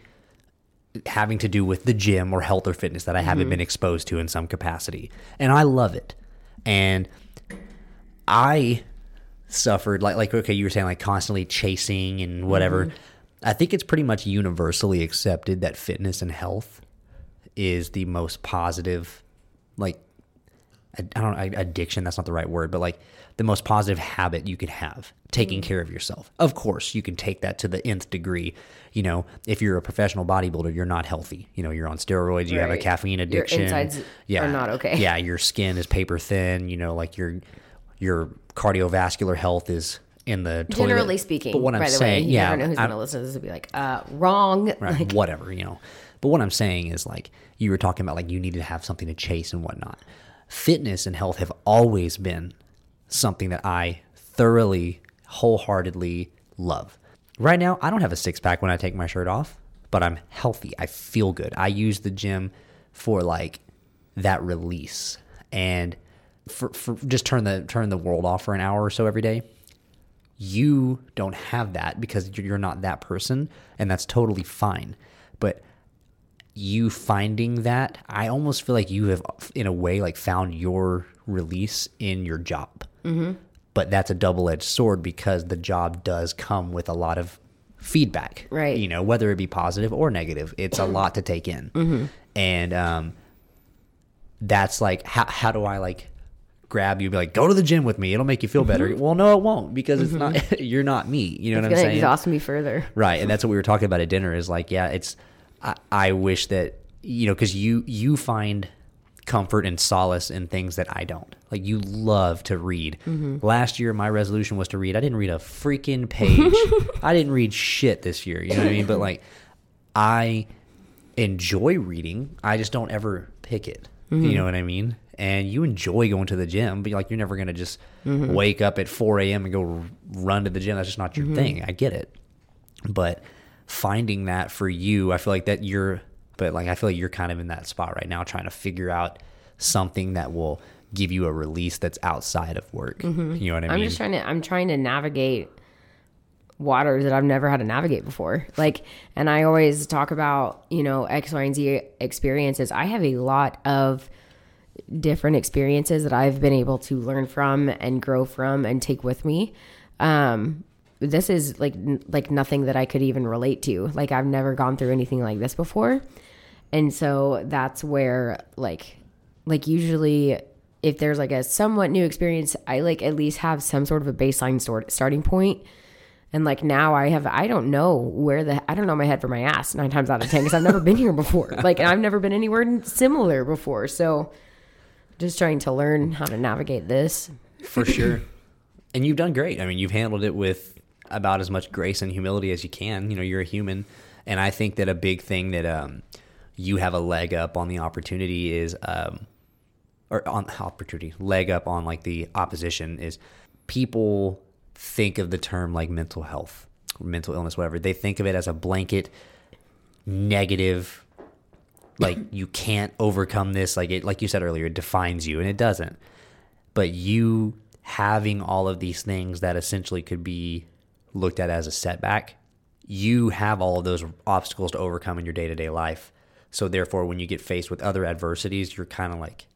having to do with the gym or health or fitness that I haven't mm-hmm. been exposed to in some capacity. And I love it. And I suffered like, like, okay, you were saying like constantly chasing and whatever. Mm-hmm. I think it's pretty much universally accepted that fitness and health is the most positive, like, I don't know, addiction, that's not the right word, but like the most positive habit you could have, taking care of yourself. Of course, you can take that to the nth degree. You know, if you're a professional bodybuilder, you're not healthy. You know, you're on steroids, you right. have a caffeine addiction. Your insides yeah. are not okay. Yeah, your skin is paper thin, you know, like your your cardiovascular health is in the toilet. Generally speaking, but what I'm by the saying, way, you yeah, never know who's going to listen to this and be like, uh, wrong. Right, like, whatever, you know. But what I'm saying is like, you were talking about like you need to have something to chase and whatnot. Fitness and health have always been something that I thoroughly, wholeheartedly love. Right now, I don't have a six-pack when I take my shirt off, but I'm healthy. I feel good. I use the gym for like that release and for, for just turn the turn the world off for an hour or so every day. You don't have that because you're not that person, and that's totally fine. But you finding that, I almost feel like you have in a way like found your release in your job, mm-hmm. but that's a double-edged sword because the job does come with a lot of feedback, right? You know, whether it be positive or negative, it's a lot to take in. Mm-hmm. And, um, that's like, how, how do I like grab you and be like, go to the gym with me. It'll make you feel better. Mm-hmm. Well, no, it won't because it's mm-hmm. not, you're not me. You know it's what I'm saying? It's going to exhaust me further. Right. And that's what we were talking about at dinner is like, yeah, it's, I, I wish that, you know, because you, you find comfort and solace in things that I don't. Like, you love to read. Mm-hmm. Last year, my resolution was to read. I didn't read a freaking page. I didn't read shit this year, you know what I mean? But, like, I enjoy reading. I just don't ever pick it, mm-hmm. you know what I mean? And you enjoy going to the gym, but, like, you're never going to just mm-hmm. wake up at four a.m. and go run to the gym. That's just not your mm-hmm. thing. I get it. But finding that for you, I feel like that you're, but like, I feel like you're kind of in that spot right now, trying to figure out something that will give you a release that's outside of work. Mm-hmm. You know what I I'm mean? I'm just trying to, I'm trying to navigate waters that I've never had to navigate before. Like, and I always talk about, you know, X, Y, and Z experiences. I have a lot of different experiences that I've been able to learn from and grow from and take with me. Um, This is like like nothing that I could even relate to. Like, I've never gone through anything like this before. And so that's where like like usually if there's like a somewhat new experience, I like at least have some sort of a baseline sort starting point. And like now I have, I don't know where the, I don't know my head from my ass nine times out of ten because I've never been here before. Like, and I've never been anywhere similar before. So just trying to learn how to navigate this. For sure. And you've done great. I mean, you've handled it with about as much grace and humility as you can. You know, you're a human. And I think that a big thing that um, you have a leg up on the opportunity is, um, or on the opportunity, leg up on like the opposition is people think of the term like mental health, mental illness, whatever. They think of it as a blanket negative, like you can't overcome this. Like it, like you said earlier, it defines you and it doesn't. But you having all of these things that essentially could be looked at as a setback, you have all of those obstacles to overcome in your day-to-day life. So therefore, when you get faced with other adversities, you're kind of like,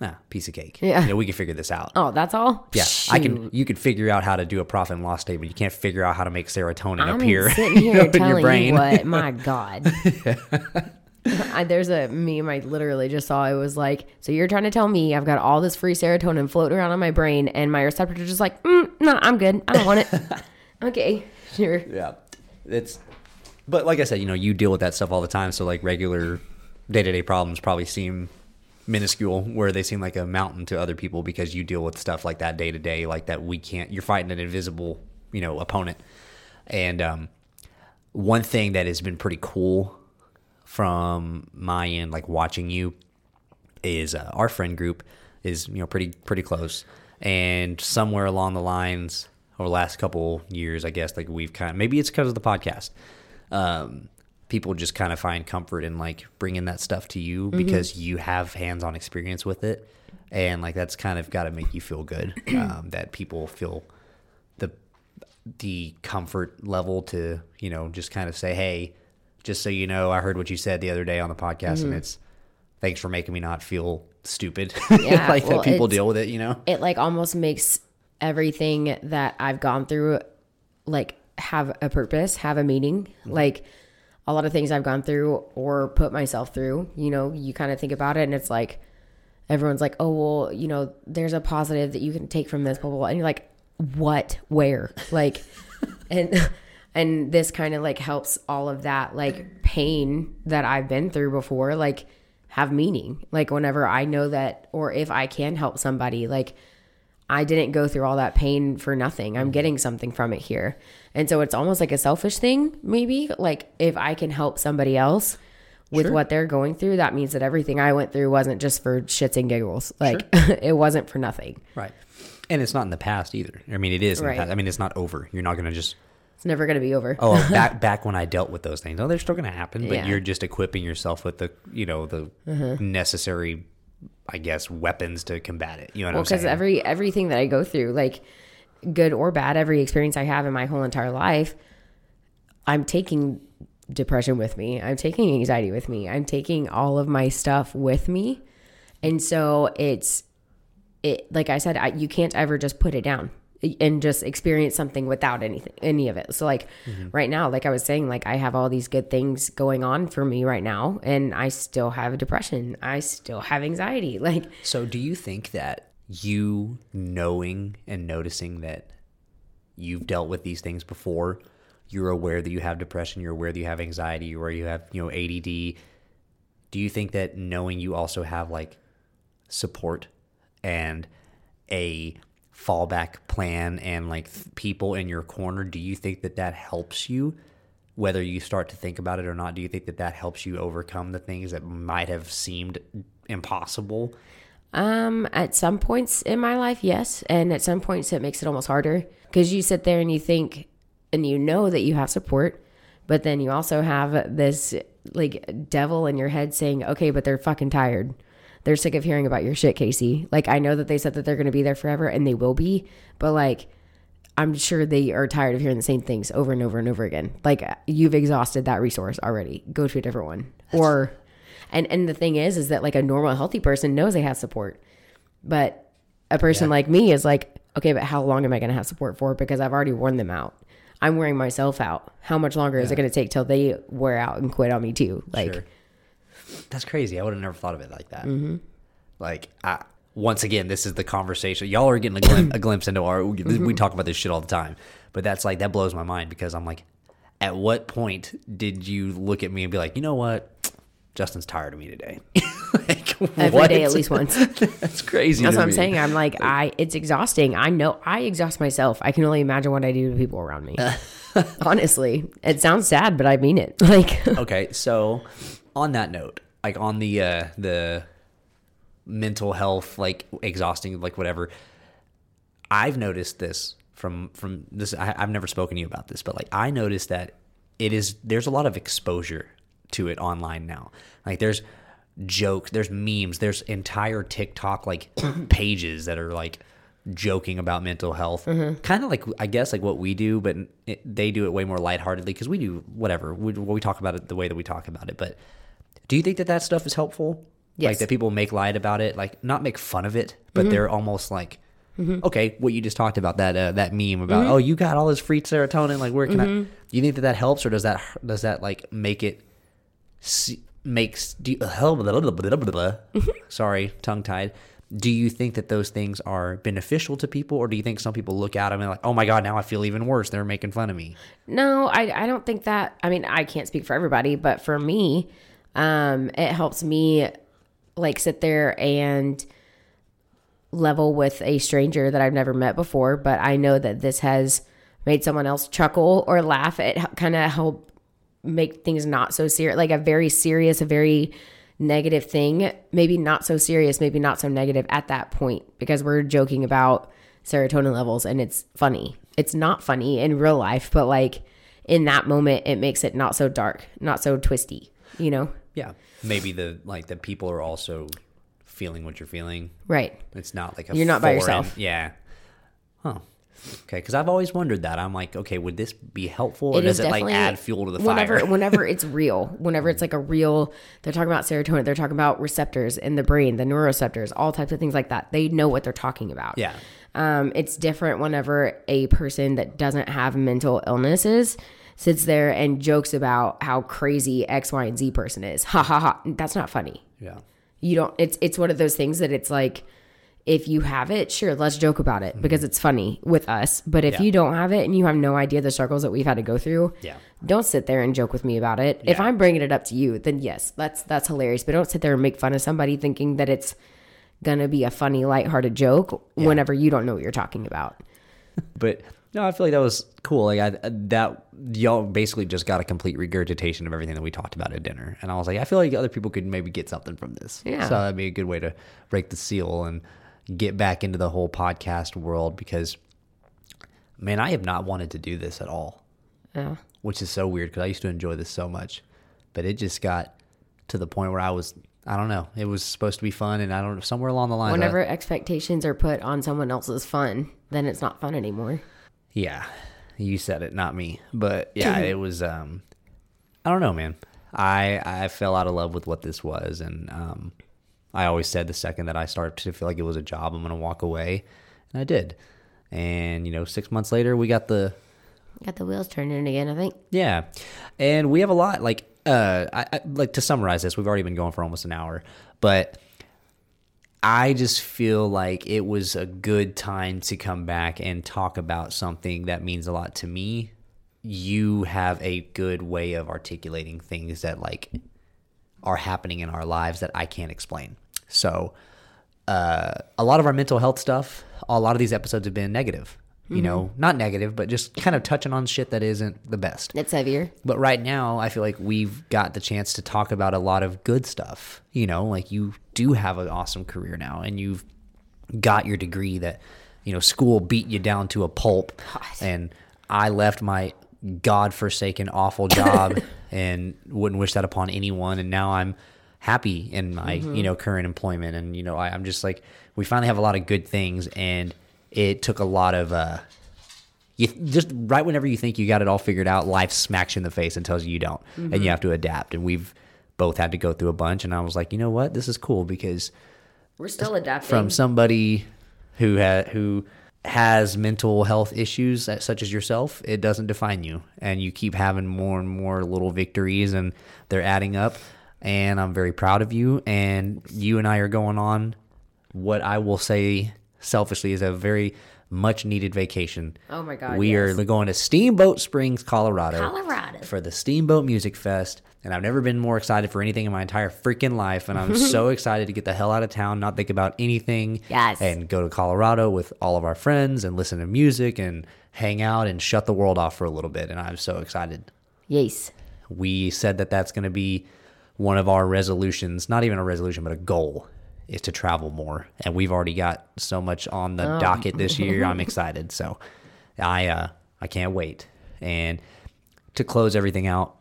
ah, piece of cake. Yeah. You know, we can figure this out. Oh, that's all? Yeah. Shoot. I can. You could figure out how to do a profit and loss statement. You can't figure out how to make serotonin I'm appear sitting here you know, telling in your brain. You what, my God. Yeah. I, there's a meme I literally just saw. It was like, so you're trying to tell me I've got all this free serotonin floating around in my brain and my receptors just like, mm, no, I'm good. I don't want it. Okay, sure. Yeah. It's, but like I said, you know, you deal with that stuff all the time. So like regular day-to-day problems probably seem minuscule where they seem like a mountain to other people because you deal with stuff like that day to day, like that we can't, you're fighting an invisible, you know, opponent. And um, one thing that has been pretty cool from my end, like watching you is uh, our friend group is, you know, pretty, pretty close. And somewhere along the lines over the last couple years, I guess, like we've kind of, maybe it's because of the podcast. Um, people just kind of find comfort in like bringing that stuff to you mm-hmm. because you have hands-on experience with it. And like, that's kind of got to make you feel good, um, that people feel the, the comfort level to, you know, just kind of say, hey, just so you know, I heard what you said the other day on the podcast mm-hmm. and it's thanks for making me not feel stupid. Yeah, like well, that people deal with it, you know, it like almost makes everything that I've gone through, like have a purpose, have a meaning. Mm-hmm. Like, a lot of things I've gone through or put myself through, you know, you kind of think about it and it's like, everyone's like, oh, well, you know, there's a positive that you can take from this, blah, blah, blah. And you're like, what, where? Like, and, and this kind of like helps all of that, like pain that I've been through before, like have meaning. Like whenever I know that, or if I can help somebody, like I didn't go through all that pain for nothing. I'm getting something from it here. And so it's almost like a selfish thing, maybe. Like if I can help somebody else with sure. what they're going through, that means that everything I went through wasn't just for shits and giggles. Like sure. It wasn't for nothing. Right. And it's not in the past either. I mean, it is. In right. the past. I mean, it's not over. You're not going to just. It's never going to be over. oh, back back when I dealt with those things. Oh, they're still going to happen. But yeah. You're just equipping yourself with the, you know, the uh-huh. necessary I guess, weapons to combat it. You know what well, I'm saying? Well, because every, everything that I go through, like good or bad, every experience I have in my whole entire life, I'm taking depression with me. I'm taking anxiety with me. I'm taking all of my stuff with me. And so it's, it like I said, I, you can't ever just put it down and just experience something without anything, any of it. So like mm-hmm. right now, like I was saying, like I have all these good things going on for me right now and I still have depression. I still have anxiety. Like, so do you think that you knowing and noticing that you've dealt with these things before, you're aware that you have depression, you're aware that you have anxiety, you're aware you have, you know, A D D. Do you think that knowing you also have like support and a fallback plan and like th- people in your corner, do you think that that helps you, whether you start to think about it or not? Do you think that that helps you overcome the things that might have seemed impossible? Um, at some points in my life, yes. And at some points it makes it almost harder because you sit there and you think and you know that you have support, but then you also have this like devil in your head saying, okay, but they're fucking tired. They're sick of hearing about your shit, Casey. Like, I know that they said that they're going to be there forever, and they will be. But, like, I'm sure they are tired of hearing the same things over and over and over again. Like, you've exhausted that resource already. Go to a different one. Or, and, and the thing is, is that, like, a normal, healthy person knows they have support. But a person yeah. like me is like, okay, but how long am I going to have support for? Because I've already worn them out. I'm wearing myself out. How much longer yeah. is it going to take till they wear out and quit on me, too? Like. Sure. That's crazy. I would have never thought of it like that. Mm-hmm. Like, I, once again, this is the conversation. Y'all are getting a, glim- a glimpse into our, we, mm-hmm. we talk about this shit all the time, but that's like, that blows my mind because I'm like, at what point did you look at me and be like, you know what? Justin's tired of me today. Like, every what? Day at least once. That's crazy. That's what me. I'm saying. I'm like, I. It's exhausting. I know. I exhaust myself. I can only imagine what I do to people around me. Honestly, it sounds sad, but I mean it. Like, okay. So, on that note, like on the uh, the mental health, like exhausting, like whatever. I've noticed this from from this. I, I've never spoken to you about this, but like I noticed that it is. There's a lot of exposure to it online now. Like there's jokes, there's memes, there's entire TikTok like pages that are like joking about mental health. Mm-hmm. Kind of like, I guess like what we do, but it, they do it way more lightheartedly because we do whatever. We, we talk about it the way that we talk about it. But do you think that that stuff is helpful? Yes. Like that people make light about it, like not make fun of it, but mm-hmm. they're almost like, mm-hmm. okay, what you just talked about, that uh, that meme about, mm-hmm. oh, you got all this free serotonin, like where can mm-hmm. I? Do you think that that helps or does that, does that like make it, See, makes do you, blah, blah, blah, blah, blah. Sorry, tongue tied. Do you think that those things are beneficial to people, or do you think some people look at them and like, oh my god, now I feel even worse, they're making fun of me? No, I I don't think that. I mean, I can't speak for everybody, but for me, um, it helps me like sit there and level with a stranger that I've never met before, but I know that this has made someone else chuckle or laugh. It kind of helped make things not so serious, like a very serious, a very negative thing, maybe not so serious, maybe not so negative at that point, because we're joking about serotonin levels and it's funny. It's not funny in real life, but like in that moment, it makes it not so dark, not so twisty, you know? Yeah. Maybe the, like the people are also feeling what you're feeling. Right. It's not like a You're not foreign, by yourself. Yeah. Huh. Okay, because I've always wondered that. I'm like, okay, would this be helpful, or it does it like add fuel to the whenever, fire? Whenever it's real, whenever it's like a real, they're talking about serotonin, they're talking about receptors in the brain, the neuroreceptors, all types of things like that. They know what they're talking about. Yeah, um, it's different whenever a person that doesn't have mental illnesses sits there and jokes about how crazy X, Y, and Z person is. Ha ha ha! That's not funny. Yeah, you don't. It's it's one of those things that it's like, if you have it, sure, let's joke about it because it's funny with us. But if yeah. you don't have it and you have no idea the struggles that we've had to go through, yeah. don't sit there and joke with me about it. Yeah. If I'm bringing it up to you, then yes, that's that's hilarious. But don't sit there and make fun of somebody thinking that it's going to be a funny, lighthearted joke yeah. whenever you don't know what you're talking about. But no, I feel like that was cool. Like I, that y'all basically just got a complete regurgitation of everything that we talked about at dinner. And I was like, I feel like other people could maybe get something from this. Yeah. So that'd be a good way to break the seal and get back into the whole podcast world, because man, I have not wanted to do this at all. Yeah. Which is so weird because I used to enjoy this so much, but it just got to the point where I was, I don't know, it was supposed to be fun and I don't know, somewhere along the line. Whenever I, expectations are put on someone else's fun, then it's not fun anymore. Yeah. You said it, not me, but yeah, it was, um, I don't know, man. I, I fell out of love with what this was. And, um, I always said the second that I started to feel like it was a job, I'm going to walk away. And I did. And, you know, six months later, we got the... Got the wheels turning again, I think. Yeah. And we have a lot. Like, uh, I, I, like to summarize this, we've already been going for almost an hour. But I just feel like it was a good time to come back and talk about something that means a lot to me. You have a good way of articulating things that, like... are happening in our lives that I can't explain. So uh, a lot of our mental health stuff, a lot of these episodes have been negative, you mm-hmm. know, not negative, but just kind of touching on shit that isn't the best. It's heavier. But right now I feel like we've got the chance to talk about a lot of good stuff. You know, like you do have an awesome career now and you've got your degree that, you know, school beat you down to a pulp. God. And I left my godforsaken awful job and wouldn't wish that upon anyone. And now I'm happy in my, mm-hmm. you know, current employment. And, you know, I, I'm just like, we finally have a lot of good things. And it took a lot of, uh, you just right whenever you think you got it all figured out, life smacks you in the face and tells you you don't, mm-hmm. and you have to adapt. And we've both had to go through a bunch. And I was like, you know what, this is cool because we're still adapting from somebody who had, who, has mental health issues such as yourself. It doesn't define you, and you keep having more and more little victories, and they're adding up, and I'm very proud of you, and you and I are going on what I will say selfishly is a very much needed vacation. Oh my God. We yes. are going to Steamboat Springs, Colorado. Colorado. For the Steamboat Music Fest. And I've never been more excited for anything in my entire freaking life. And I'm so excited to get the hell out of town, not think about anything. Yes. And go to Colorado with all of our friends and listen to music and hang out and shut the world off for a little bit. And I'm so excited. Yes. We said that that's going to be one of our resolutions, not even a resolution, but a goal, is to travel more. And we've already got so much on the oh. docket this year. I'm excited. So I uh, I can't wait. And to close everything out,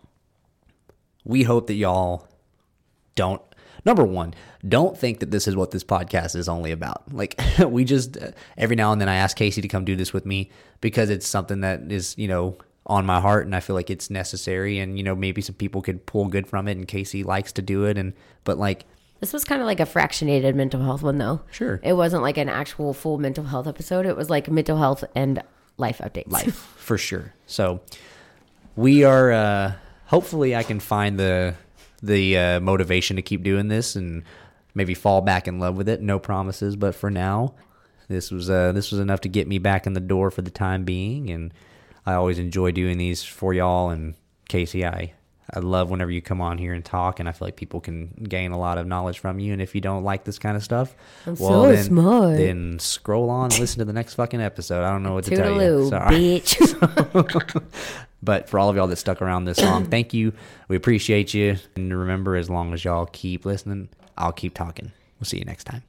we hope that y'all don't, number one, don't think that this is what this podcast is only about. Like, we just, uh, every now and then I ask Casey to come do this with me because it's something that is, you know, on my heart, and I feel like it's necessary, and, you know, maybe some people could pull good from it, and Casey likes to do it. And, but like, this was kind of like a fractionated mental health one, though. Sure. It wasn't like an actual full mental health episode. It was like mental health and life updates. Life, for sure. So we are, uh, hopefully I can find the the uh, motivation to keep doing this and maybe fall back in love with it. No promises, but for now, this was uh, this was enough to get me back in the door for the time being. And I always enjoy doing these for y'all. And Casey, I... I love whenever you come on here and talk, and I feel like people can gain a lot of knowledge from you. And if you don't like this kind of stuff, I'm well, so then, smart. then scroll on and listen to the next fucking episode. I don't know what to Toodaloo, tell you. Sorry. Bitch. So, but for all of y'all that stuck around this long, thank you. We appreciate you. And remember, as long as y'all keep listening, I'll keep talking. We'll see you next time.